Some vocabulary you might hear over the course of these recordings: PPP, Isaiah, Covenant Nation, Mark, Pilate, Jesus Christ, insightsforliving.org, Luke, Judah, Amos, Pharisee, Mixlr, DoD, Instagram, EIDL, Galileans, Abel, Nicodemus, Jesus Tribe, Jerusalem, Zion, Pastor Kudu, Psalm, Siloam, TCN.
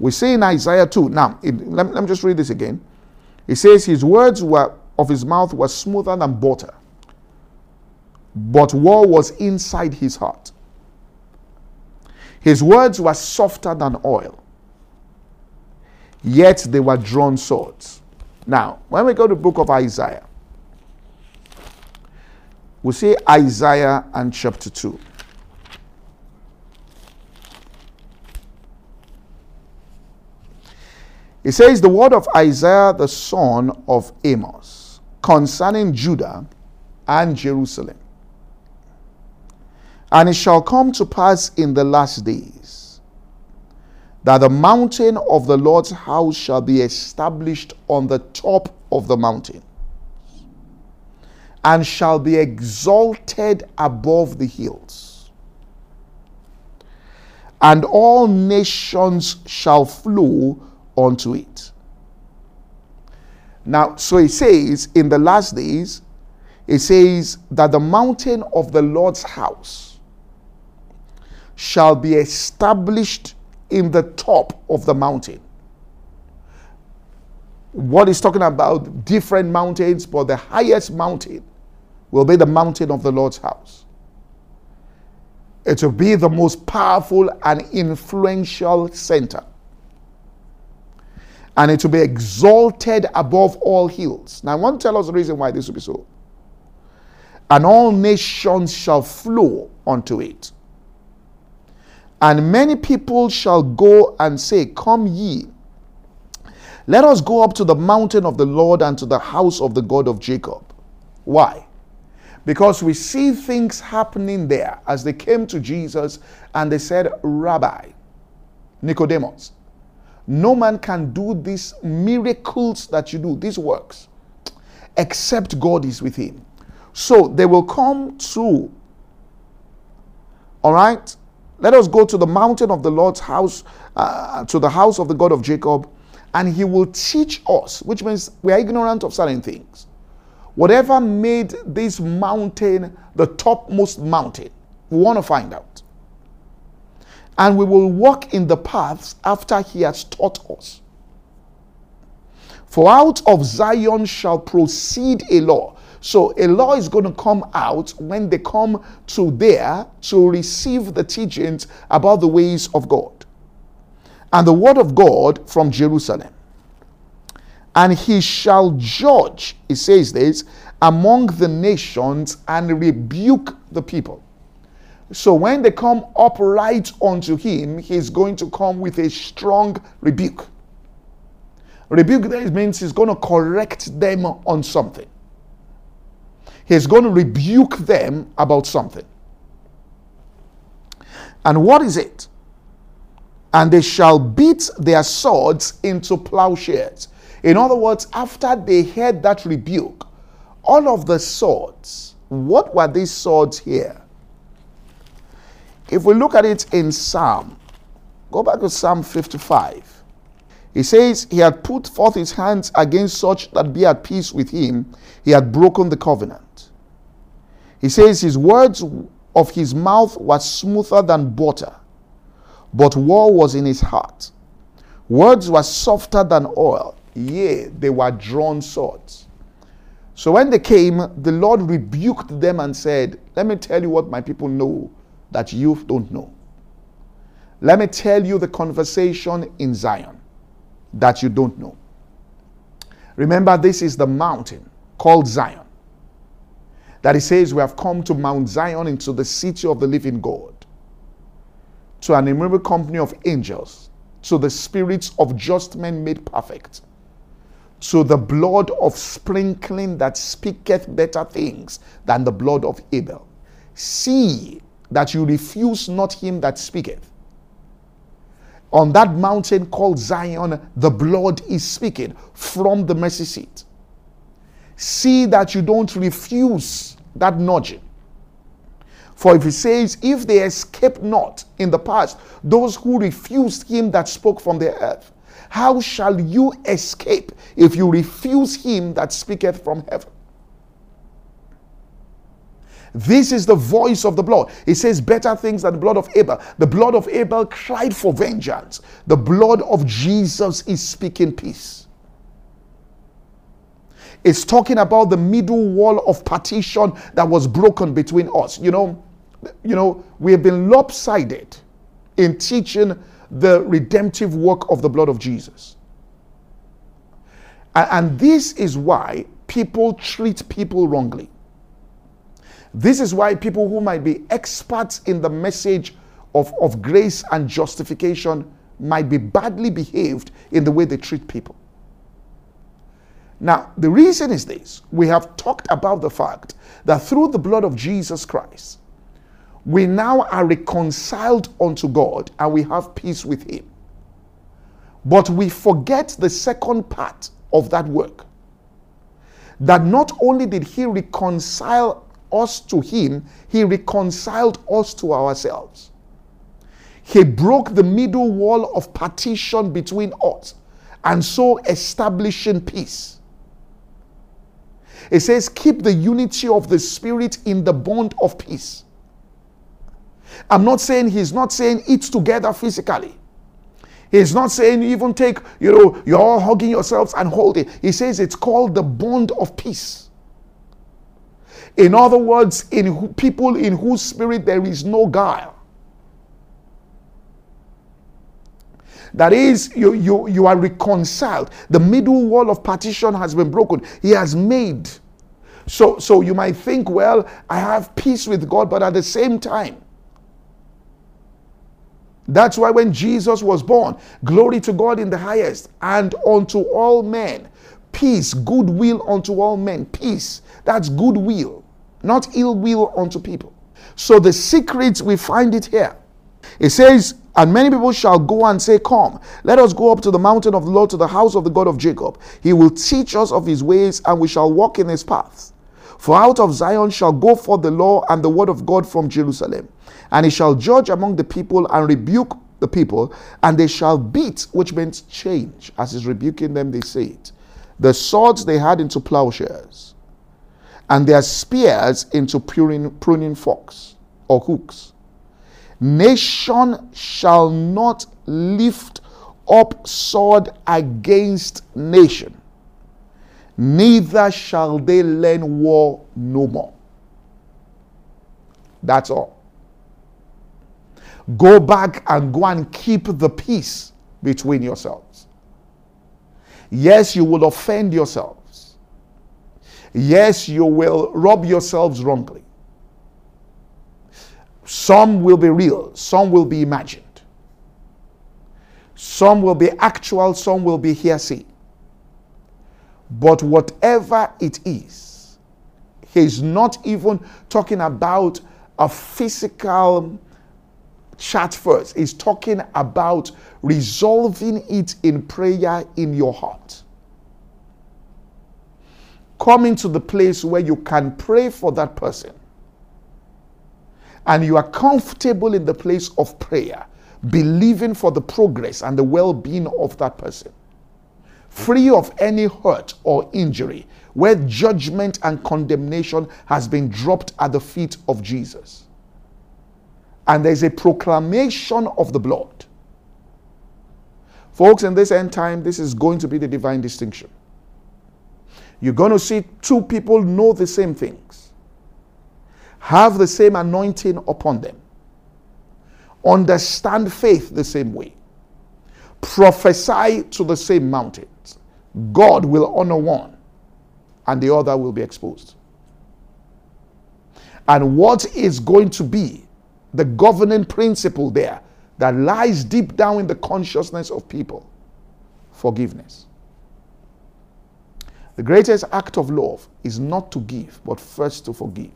We see in Isaiah 2. Now, let me just read this again. It says, his words were of his mouth were smoother than butter, but war was inside his heart. His words were softer than oil, yet they were drawn swords. Now, when we go to the book of Isaiah, we see Isaiah and chapter 2. It says, the word of Isaiah, the son of Amos, concerning Judah and Jerusalem. And it shall come to pass in the last days that the mountain of the Lord's house shall be established on the top of the mountain, and shall be exalted above the hills. And all nations shall flow unto it. Now, so it says, in the last days, it says that the mountain of the Lord's house shall be established in the top of the mountain. What is talking about different mountains, but the highest mountain will be the mountain of the Lord's house. It will be the most powerful and influential center. And it will be exalted above all hills. Now, I want to tell us the reason why this will be so. And all nations shall flow unto it. And many people shall go and say, come ye, let us go up to the mountain of the Lord and to the house of the God of Jacob. Why? Because we see things happening there as they came to Jesus and they said, Rabbi, Nicodemus, no man can do these miracles that you do, these works, except God is with him. So they will come to, all right, let us go to the mountain of the Lord's house, to the house of the God of Jacob, and he will teach us, which means we are ignorant of certain things. Whatever made this mountain the topmost mountain, we want to find out. And we will walk in the paths after he has taught us. For out of Zion shall proceed a law. So a law is going to come out when they come to there to receive the teachings about the ways of God. And the word of God from Jerusalem. And he shall judge, it says this, among the nations and rebuke the people. So when they come upright unto him, he's going to come with a strong rebuke. Rebuke there means he's going to correct them on something. He's going to rebuke them about something. And what is it? And they shall beat their swords into plowshares. In other words, after they heard that rebuke, all of the swords, what were these swords here? If we look at it in Psalm, go back to Psalm 55. He says, he had put forth his hands against such that be at peace with him. He had broken the covenant. He says, his words of his mouth were smoother than butter, but war was in his heart. Words were softer than oil. Yea, they were drawn swords. So when they came, the Lord rebuked them and said, let me tell you what my people know that you don't know. Let me tell you the conversation in Zion that you don't know. Remember, this is the mountain called Zion. That it says, we have come to Mount Zion, into the city of the living God, to an innumerable company of angels, to the spirits of just men made perfect, to the blood of sprinkling that speaketh better things than the blood of Abel. See that you refuse not him that speaketh. On that mountain called Zion, the blood is speaking from the mercy seat. See that you don't refuse that nudging. For if he says, if they escape not in the past, those who refused him that spoke from the earth, how shall you escape if you refuse him that speaketh from heaven? This is the voice of the blood. It says better things than the blood of Abel. The blood of Abel cried for vengeance. The blood of Jesus is speaking peace. It's talking about the middle wall of partition that was broken between us. You know, we have been lopsided in teaching the redemptive work of the blood of Jesus. And this is why people treat people wrongly. This is why people who might be experts in the message of grace and justification might be badly behaved in the way they treat people. Now, the reason is this. We have talked about the fact that through the blood of Jesus Christ, we now are reconciled unto God and we have peace with Him. But we forget the second part of that work. That not only did He reconcile us to Him, He reconciled us to ourselves. He broke the middle wall of partition between us and so establishing peace. It says, keep the unity of the Spirit in the bond of peace. I'm not saying He's not saying eat together physically. He's not saying even take, you're all hugging yourselves and hold it. He says it's called the bond of peace. In other words, people in whose spirit there is no guile. That is, you are reconciled. The middle wall of partition has been broken. He has made. So you might think, well, I have peace with God, but at the same time, that's why when Jesus was born, glory to God in the highest, and unto all men, peace, goodwill unto all men, peace. That's goodwill, not ill will unto people. So the secrets, we find it here. It says, and many people shall go and say, come, let us go up to the mountain of the Lord, to the house of the God of Jacob. He will teach us of His ways, and we shall walk in His paths. For out of Zion shall go forth the law and the word of God from Jerusalem. And He shall judge among the people and rebuke the people, and they shall beat, which means change. As He's rebuking them, they say it. The swords they had into plowshares, and their spears into pruning forks or hooks. Nation shall not lift up sword against nation. Neither shall they learn war no more. That's all. Go back and go and keep the peace between yourselves. Yes, you will offend yourselves. Yes, you will rub yourselves wrongly. Some will be real, some will be imagined. Some will be actual, some will be hearsay. But whatever it is, He's not even talking about a physical chat first. He's talking about resolving it in prayer in your heart. Coming to the place where you can pray for that person. And you are comfortable in the place of prayer, believing for the progress and the well-being of that person. Free of any hurt or injury, where judgment and condemnation has been dropped at the feet of Jesus. And there's a proclamation of the blood. Folks, in this end time, this is going to be the divine distinction. You're going to see two people know the same things, have the same anointing upon them, understand faith the same way, prophesy to the same mountains. God will honor one, and the other will be exposed. And what is going to be the governing principle there that lies deep down in the consciousness of people? Forgiveness. The greatest act of love is not to give, but first to forgive.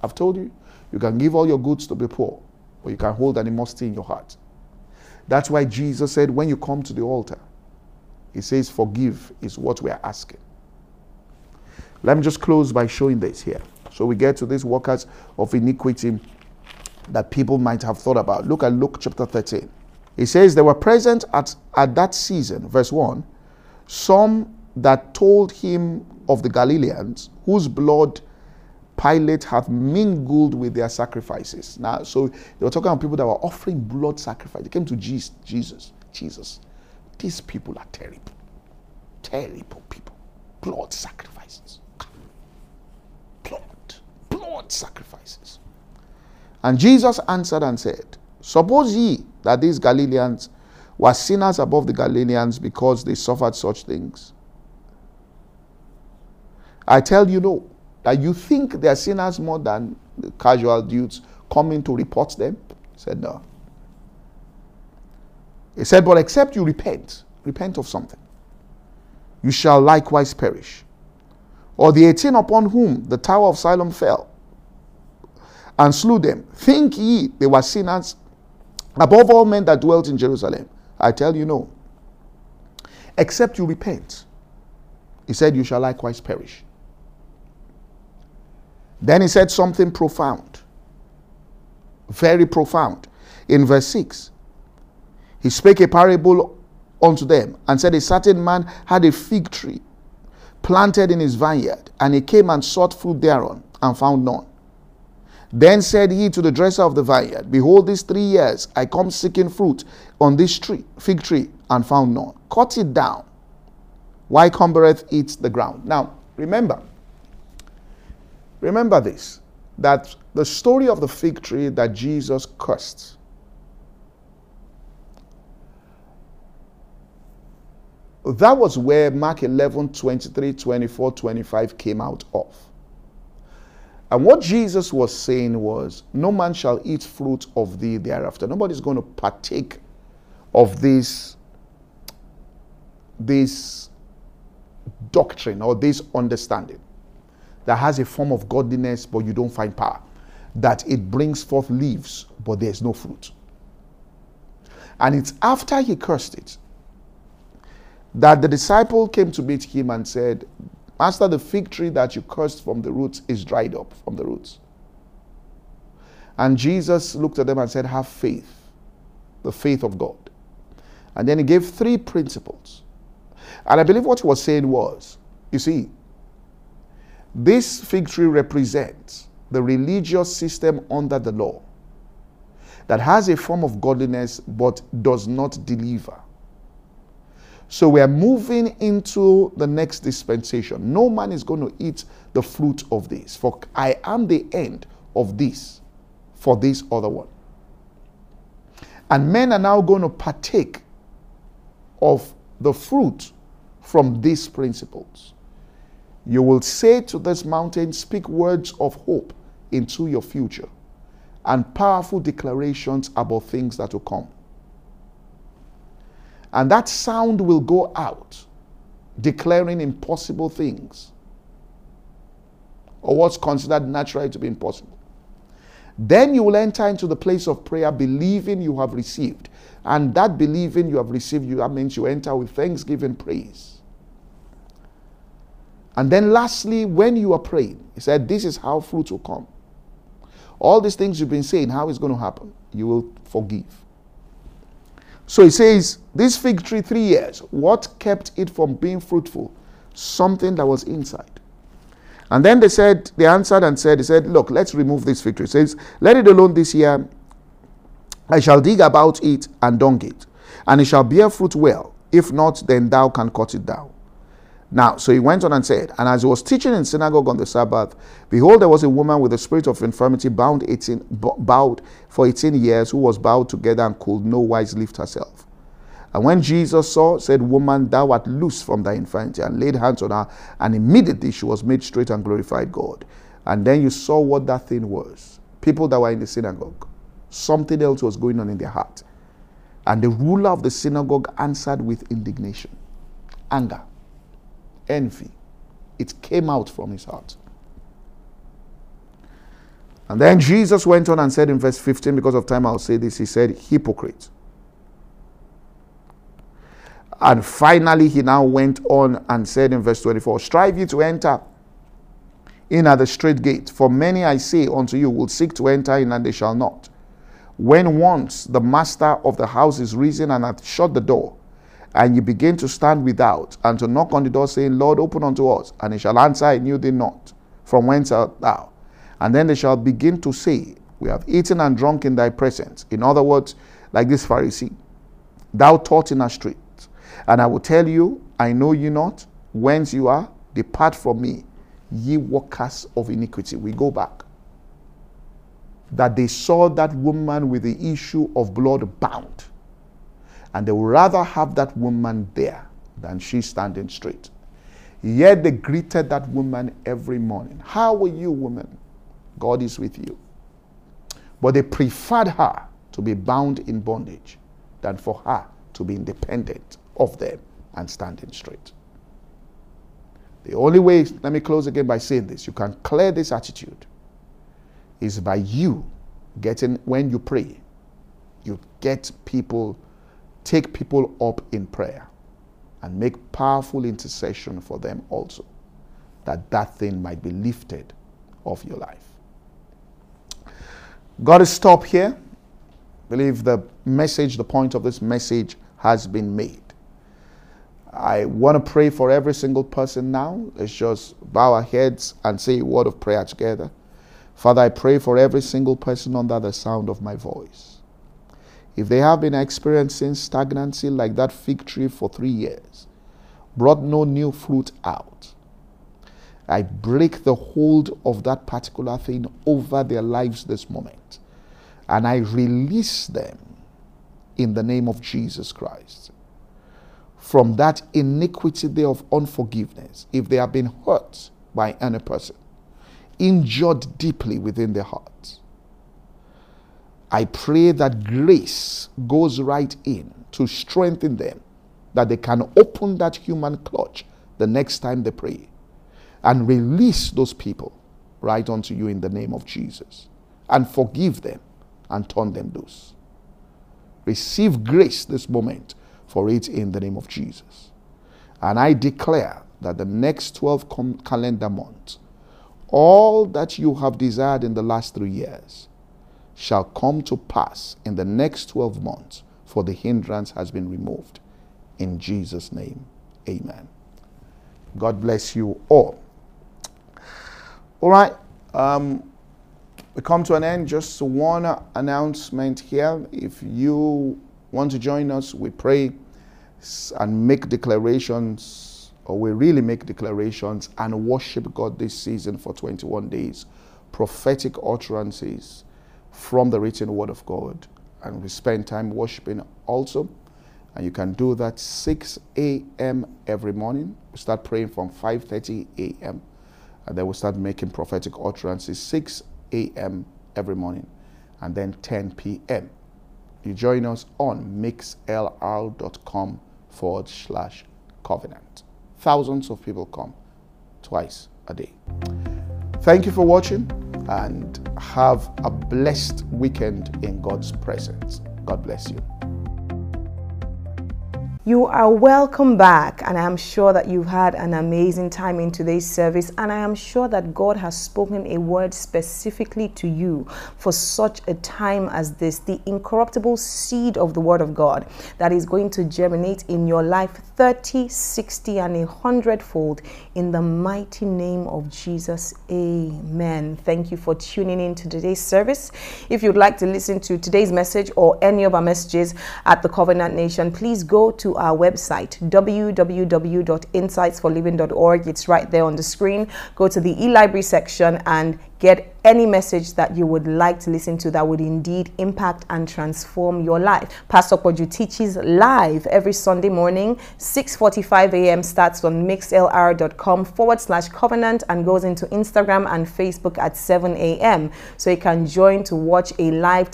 I've told you, you can give all your goods to the poor, or you can hold animosity in your heart. That's why Jesus said, when you come to the altar, He says, forgive is what we are asking. Let me just close by showing this here. So we get to these workers of iniquity that people might have thought about. Look at Luke chapter 13. It says, they were present at that season, verse 1, some that told him of the Galileans, whose blood Pilate hath mingled with their sacrifices. Now, so they were talking about people that were offering blood sacrifice. They came to Jesus. These people are terrible. Terrible people. Blood sacrifices. Blood sacrifices. And Jesus answered and said, suppose ye that these Galileans were sinners above the Galileans because they suffered such things? I tell you no, that you think they are sinners more than the casual dudes coming to report them? He said no. He said, but except you repent of something, you shall likewise perish. Or the 18 upon whom the tower of Siloam fell and slew them, think ye they were sinners above all men that dwelt in Jerusalem? I tell you no. Except you repent, he said, you shall likewise perish. Then he said something profound, very profound. In verse 6, he spake a parable unto them and said, a certain man had a fig tree planted in his vineyard, and he came and sought fruit thereon, and found none. Then said he to the dresser of the vineyard, behold, these 3 years I come seeking fruit on this tree, fig tree, and found none. Cut it down. Why cumbereth it the ground? Now, remember this, that the story of the fig tree that Jesus cursed . That was where Mark 11, 23, 24, 25 came out of. And what Jesus was saying was, no man shall eat fruit of thee thereafter. Nobody's going to partake of this doctrine or this understanding that has a form of godliness, but you don't find power. That it brings forth leaves, but there's no fruit. And it's after he cursed it that the disciple came to meet him and said, Master, the fig tree that you cursed from the roots is dried up from the roots. And Jesus looked at them and said, have faith, the faith of God. And then he gave 3 principles. And I believe what he was saying was, you see, this fig tree represents the religious system under the law that has a form of godliness but does not deliver. So we are moving into the next dispensation. No man is going to eat the fruit of this, for I am the end of this, for this other one. And men are now going to partake of the fruit from these principles. You will say to this mountain, speak words of hope into your future, and powerful declarations about things that will come. And that sound will go out, declaring impossible things, or what's considered naturally to be impossible. Then you will enter into the place of prayer, believing you have received. And that believing you have received, that means you enter with thanksgiving, praise. And then lastly, when you are praying, he said, this is how fruit will come. All these things you've been saying, how it's going to happen? You will forgive. So he says, this fig tree, 3 years, what kept it from being fruitful? Something that was inside. And then they answered and said, he said, look, let's remove this fig tree. He says, let it alone this year. I shall dig about it and dung it, and it shall bear fruit well. If not, then thou can cut it down. Now, so he went on and said, and as he was teaching in synagogue on the Sabbath, behold, there was a woman with a spirit of infirmity bowed for 18 years, who was bowed together and could no wise lift herself. And when Jesus saw, said, woman, thou art loose from thy infirmity, and laid hands on her, and immediately she was made straight and glorified God. And then you saw what that thing was. People that were in the synagogue, something else was going on in their heart. And the ruler of the synagogue answered with indignation, anger, envy. It came out from his heart. And then Jesus went on and said in verse 15, because of time I'll say this, he said, hypocrite. And finally he now went on and said in verse 24, strive ye to enter in at the straight gate, for many, I say unto you, will seek to enter in, and they shall not. When once the master of the house is risen and hath shut the door, and you begin to stand without, and to knock on the door, saying, Lord, open unto us. And he shall answer, I knew thee not, from whence art thou? And then they shall begin to say, we have eaten and drunk in thy presence. In other words, like this Pharisee, thou taught in our street. And I will tell you, I know you not, whence you are, depart from me, ye workers of iniquity. We go back. That they saw that woman with the issue of blood bound. And they would rather have that woman there than she standing straight. Yet they greeted that woman every morning. How are you, woman? God is with you. But they preferred her to be bound in bondage than for her to be independent of them and standing straight. The only way, let me close again by saying this, you can clear this attitude is by you getting, when you pray, you get people, take people up in prayer and make powerful intercession for them also, that that thing might be lifted off your life. Got to stop here. I believe the message, the point of this message has been made. I want to pray for every single person now. Let's just bow our heads and say a word of prayer together. Father, I pray for every single person under the sound of my voice. If they have been experiencing stagnancy like that fig tree for 3 years, brought no new fruit out, I break the hold of that particular thing over their lives this moment. And I release them in the name of Jesus Christ from that iniquity there of unforgiveness. If they have been hurt by any person, injured deeply within their hearts, I pray that grace goes right in to strengthen them, that they can open that human clutch the next time they pray and release those people right unto you in the name of Jesus and forgive them and turn them loose. Receive grace this moment for it in the name of Jesus. And I declare that the next 12 calendar months, all that you have desired in the last 3 years shall come to pass in the next 12 months, for the hindrance has been removed. In Jesus' name, amen. God bless you all. All right, we come to an end. Just one announcement here. If you want to join us, we pray and make declarations, or we really make declarations and worship God this season for 21 days, prophetic utterances from the written word of God, and we spend time worshiping also. And you can do that 6 a.m. every morning. We start praying from 5:30 a.m. and then we start making prophetic utterances 6 a.m. every morning, and then 10 p.m. You join us on mixlr.com/covenant. Thousands of people come twice a day. Thank you for watching, and have a blessed weekend in God's presence. God bless you. You are welcome back, and I am sure that you've had an amazing time in today's service, and I am sure that God has spoken a word specifically to you for such a time as this, the incorruptible seed of the Word of God that is going to germinate in your life 30, 60, and 100-fold in the mighty name of Jesus. Amen. Thank you for tuning in to today's service. If you'd like to listen to today's message or any of our messages at the Covenant Nation, please go to our website, www.insightsforliving.org. It's right there on the screen. Go to the e-library section and get any message that you would like to listen to that would indeed impact and transform your life. Pastor Kudu teaches live every Sunday morning, 6:45 a.m. starts on mixlr.com/covenant and goes into Instagram and Facebook at 7 a.m. So you can join to watch a live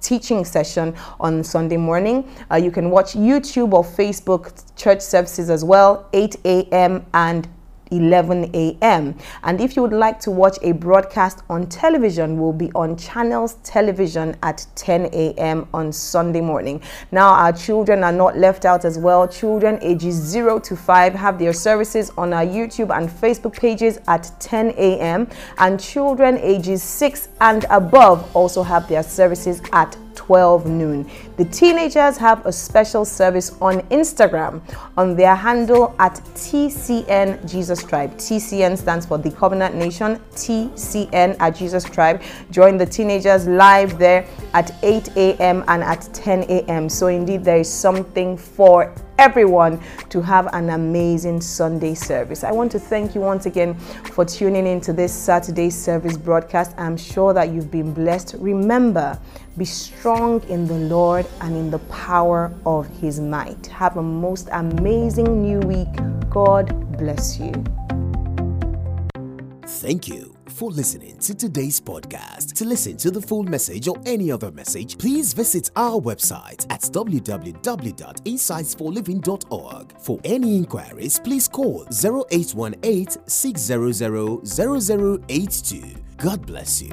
teaching session on Sunday morning. You can watch YouTube or Facebook church services as well, 8 a.m. and 11 a.m. And if you would like to watch a broadcast on television, we'll be on Channels Television at 10 a.m. on Sunday morning. Now, our children are not left out as well. Children ages 0 to 5 have their services on our YouTube and Facebook pages at 10 a.m. and children ages 6 and above also have their services at 12 noon. The teenagers have a special service on Instagram on their handle at TCN Jesus Tribe. TCN stands for the Covenant Nation. TCN at Jesus Tribe. Join the teenagers live there at 8 a.m. and at 10 a.m. So indeed, there is something for everyone to have an amazing Sunday service. I want to thank you once again for tuning in to this Saturday service broadcast. I'm sure that you've been blessed. Remember, be strong in the Lord and in the power of His might. Have a most amazing new week. God bless you. Thank you for listening to today's podcast. To listen to the full message or any other message, please visit our website at www.insightsforliving.org. For any inquiries, please call 0818 600 0082. God bless you.